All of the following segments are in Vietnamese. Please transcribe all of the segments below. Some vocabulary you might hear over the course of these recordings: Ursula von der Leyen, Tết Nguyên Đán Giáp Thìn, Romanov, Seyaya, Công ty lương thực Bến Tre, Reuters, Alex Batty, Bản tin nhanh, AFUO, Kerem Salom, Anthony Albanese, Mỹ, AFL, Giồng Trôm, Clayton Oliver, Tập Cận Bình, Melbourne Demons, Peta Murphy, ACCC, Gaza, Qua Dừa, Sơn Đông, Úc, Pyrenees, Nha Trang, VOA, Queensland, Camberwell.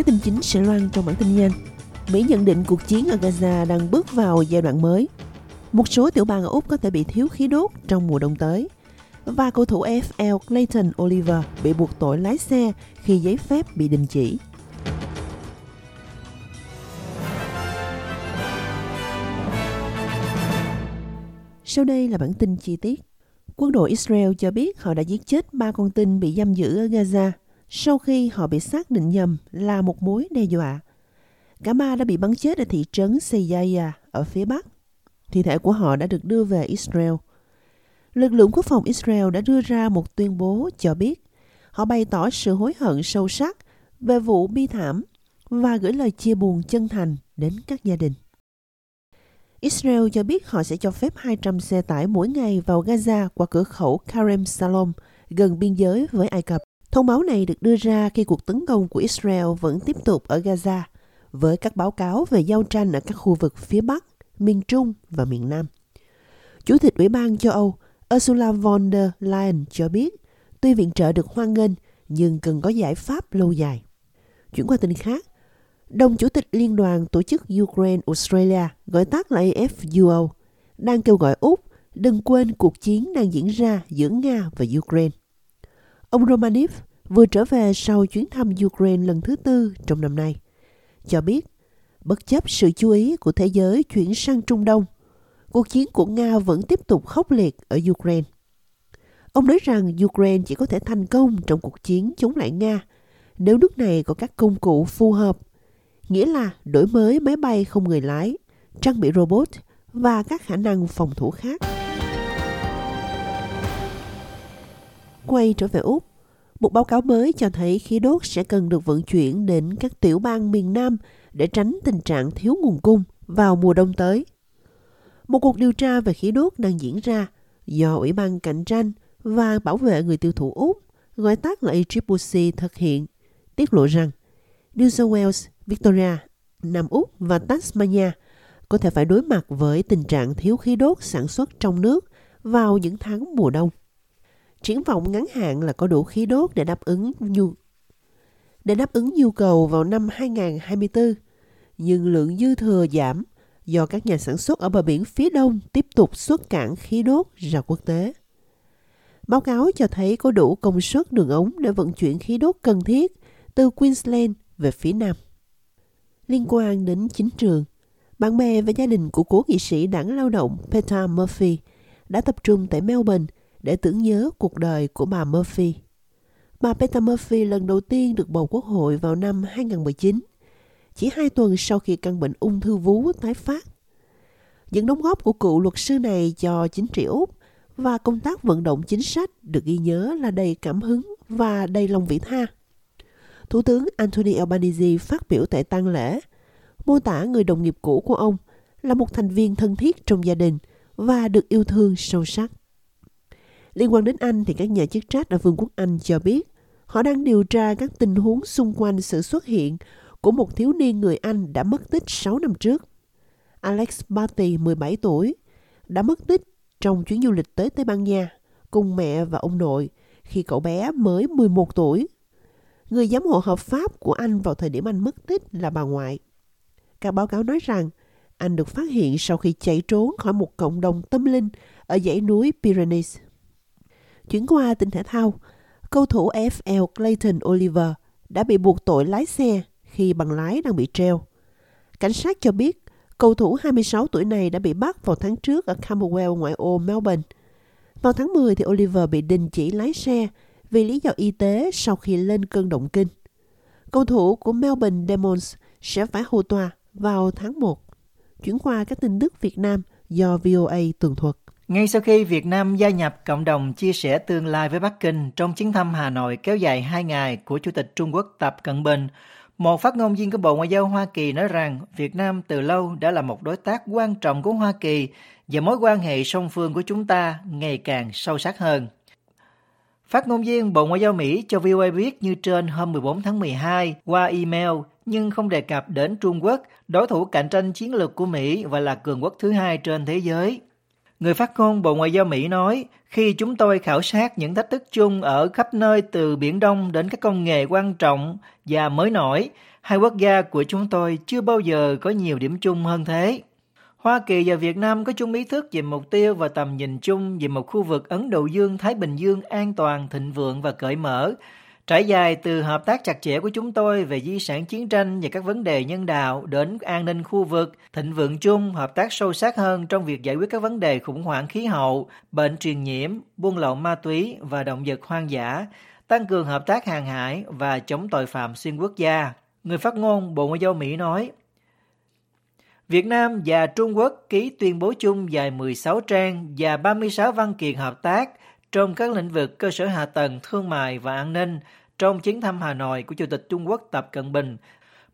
Các tin chính sẽ loan trong bản tin nhanh. Mỹ nhận định cuộc chiến ở Gaza đang bước vào giai đoạn mới. Một số tiểu bang ở Úc có thể bị thiếu khí đốt trong mùa đông tới. Và cầu thủ AFL Clayton Oliver bị buộc tội lái xe khi giấy phép bị đình chỉ. Sau đây là bản tin chi tiết. Quân đội Israel cho biết họ đã giết chết 3 con tin bị giam giữ ở Gaza sau khi họ bị xác định nhầm là một mối đe dọa. Cả 3 đã bị bắn chết ở thị trấn Seyaya ở phía Bắc. Thi thể của họ đã được đưa về Israel. Lực lượng quốc phòng Israel đã đưa ra một tuyên bố cho biết họ bày tỏ sự hối hận sâu sắc về vụ bi thảm và gửi lời chia buồn chân thành đến các gia đình. Israel cho biết họ sẽ cho phép 200 xe tải mỗi ngày vào Gaza qua cửa khẩu Kerem Salom gần biên giới với Ai Cập. Thông báo này được đưa ra khi cuộc tấn công của Israel vẫn tiếp tục ở Gaza, với các báo cáo về giao tranh ở các khu vực phía Bắc, miền Trung và miền Nam. Chủ tịch Ủy ban châu Âu Ursula von der Leyen cho biết, tuy viện trợ được hoan nghênh nhưng cần có giải pháp lâu dài. Chuyển qua tin khác, đồng chủ tịch Liên đoàn Tổ chức Ukraine-Australia, gọi tắt là AFUO, đang kêu gọi Úc đừng quên cuộc chiến đang diễn ra giữa Nga và Ukraine. Ông Romanov vừa trở về sau chuyến thăm Ukraine lần thứ 4 trong năm nay, cho biết bất chấp sự chú ý của thế giới chuyển sang Trung Đông, cuộc chiến của Nga vẫn tiếp tục khốc liệt ở Ukraine. Ông nói rằng Ukraine chỉ có thể thành công trong cuộc chiến chống lại Nga nếu nước này có các công cụ phù hợp, nghĩa là đổi mới máy bay không người lái, trang bị robot và các khả năng phòng thủ khác. Quay trở về Úc, một báo cáo mới cho thấy khí đốt sẽ cần được vận chuyển đến các tiểu bang miền Nam để tránh tình trạng thiếu nguồn cung vào mùa đông tới. Một cuộc điều tra về khí đốt đang diễn ra do Ủy ban Cạnh tranh và Bảo vệ người tiêu thụ Úc, gọi tắt là ACCC, thực hiện, tiết lộ rằng New South Wales, Victoria, Nam Úc và Tasmania có thể phải đối mặt với tình trạng thiếu khí đốt sản xuất trong nước vào những tháng mùa đông. Triển vọng ngắn hạn là có đủ khí đốt để đáp ứng nhu cầu vào năm 2024, nhưng lượng dư thừa giảm do các nhà sản xuất ở bờ biển phía đông tiếp tục xuất cảng khí đốt ra quốc tế. Báo cáo cho thấy có đủ công suất đường ống để vận chuyển khí đốt cần thiết từ Queensland về phía nam. Liên quan đến chính trường, bạn bè và gia đình của cố nghị sĩ Đảng Lao động Peta Murphy đã tập trung tại Melbourne để tưởng nhớ cuộc đời của bà Murphy. Bà Peta Murphy lần đầu tiên được bầu Quốc hội vào năm 2019, chỉ 2 tuần sau khi căn bệnh ung thư vú tái phát. Những đóng góp của cựu luật sư này cho chính trị Úc và công tác vận động chính sách được ghi nhớ là đầy cảm hứng và đầy lòng vị tha. Thủ tướng Anthony Albanese phát biểu tại tang lễ, mô tả người đồng nghiệp cũ của ông là một thành viên thân thiết trong gia đình và được yêu thương sâu sắc. Liên quan đến Anh thì các nhà chức trách ở Vương quốc Anh cho biết họ đang điều tra các tình huống xung quanh sự xuất hiện của một thiếu niên người Anh đã mất tích 6 năm trước. Alex Batty, 17 tuổi, đã mất tích trong chuyến du lịch tới Tây Ban Nha cùng mẹ và ông nội khi cậu bé mới 11 tuổi. Người giám hộ hợp pháp của Anh vào thời điểm anh mất tích là bà ngoại. Các báo cáo nói rằng anh được phát hiện sau khi chạy trốn khỏi một cộng đồng tâm linh ở dãy núi Pyrenees. Chuyển qua tin thể thao, cầu thủ AFL Clayton Oliver đã bị buộc tội lái xe khi bằng lái đang bị treo. Cảnh sát cho biết cầu thủ 26 tuổi này đã bị bắt vào tháng trước ở Camberwell, ngoại ô Melbourne. Vào tháng 10 thì Oliver bị đình chỉ lái xe vì lý do y tế sau khi lên cơn động kinh. Cầu thủ của Melbourne Demons sẽ phải hầu tòa vào tháng 1. Chuyển qua các tin tức Việt Nam do VOA tường thuật. Ngay sau khi Việt Nam gia nhập cộng đồng chia sẻ tương lai với Bắc Kinh trong chuyến thăm Hà Nội kéo dài 2 ngày của Chủ tịch Trung Quốc Tập Cận Bình, một phát ngôn viên của Bộ Ngoại giao Hoa Kỳ nói rằng Việt Nam từ lâu đã là một đối tác quan trọng của Hoa Kỳ và mối quan hệ song phương của chúng ta ngày càng sâu sắc hơn. Phát ngôn viên Bộ Ngoại giao Mỹ cho VOA biết như trên hôm 14 tháng 12 qua email, nhưng không đề cập đến Trung Quốc, đối thủ cạnh tranh chiến lược của Mỹ và là cường quốc thứ 2 trên thế giới. Người phát ngôn Bộ Ngoại giao Mỹ nói, khi chúng tôi khảo sát những thách thức chung ở khắp nơi từ Biển Đông đến các công nghệ quan trọng và mới nổi, hai quốc gia của chúng tôi chưa bao giờ có nhiều điểm chung hơn thế. Hoa Kỳ và Việt Nam có chung ý thức về mục tiêu và tầm nhìn chung về một khu vực Ấn Độ Dương-Thái Bình Dương an toàn, thịnh vượng và cởi mở, trải dài từ hợp tác chặt chẽ của chúng tôi về di sản chiến tranh và các vấn đề nhân đạo đến an ninh khu vực, thịnh vượng chung, hợp tác sâu sát hơn trong việc giải quyết các vấn đề khủng hoảng khí hậu, bệnh truyền nhiễm, buôn lậu ma túy và động vật hoang dã, tăng cường hợp tác hàng hải và chống tội phạm xuyên quốc gia. Người phát ngôn Bộ Ngoại giao Mỹ nói, Việt Nam và Trung Quốc ký tuyên bố chung dài 16 trang và 36 văn kiện hợp tác trong các lĩnh vực cơ sở hạ tầng, thương mại và an ninh trong chuyến thăm Hà Nội của Chủ tịch Trung Quốc Tập Cận Bình.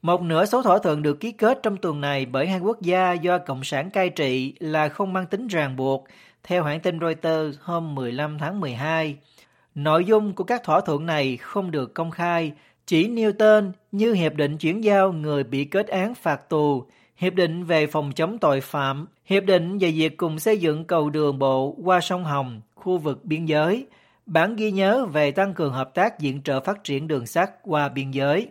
Một nửa số thỏa thuận được ký kết trong tuần này bởi hai quốc gia do Cộng sản cai trị là không mang tính ràng buộc, theo hãng tin Reuters hôm 15 tháng 12. Nội dung của các thỏa thuận này không được công khai, chỉ nêu tên như Hiệp định chuyển giao người bị kết án phạt tù, Hiệp định về phòng chống tội phạm, Hiệp định về việc cùng xây dựng cầu đường bộ qua sông Hồng, khu vực biên giới, bản ghi nhớ về tăng cường hợp tác viện trợ phát triển đường sắt qua biên giới.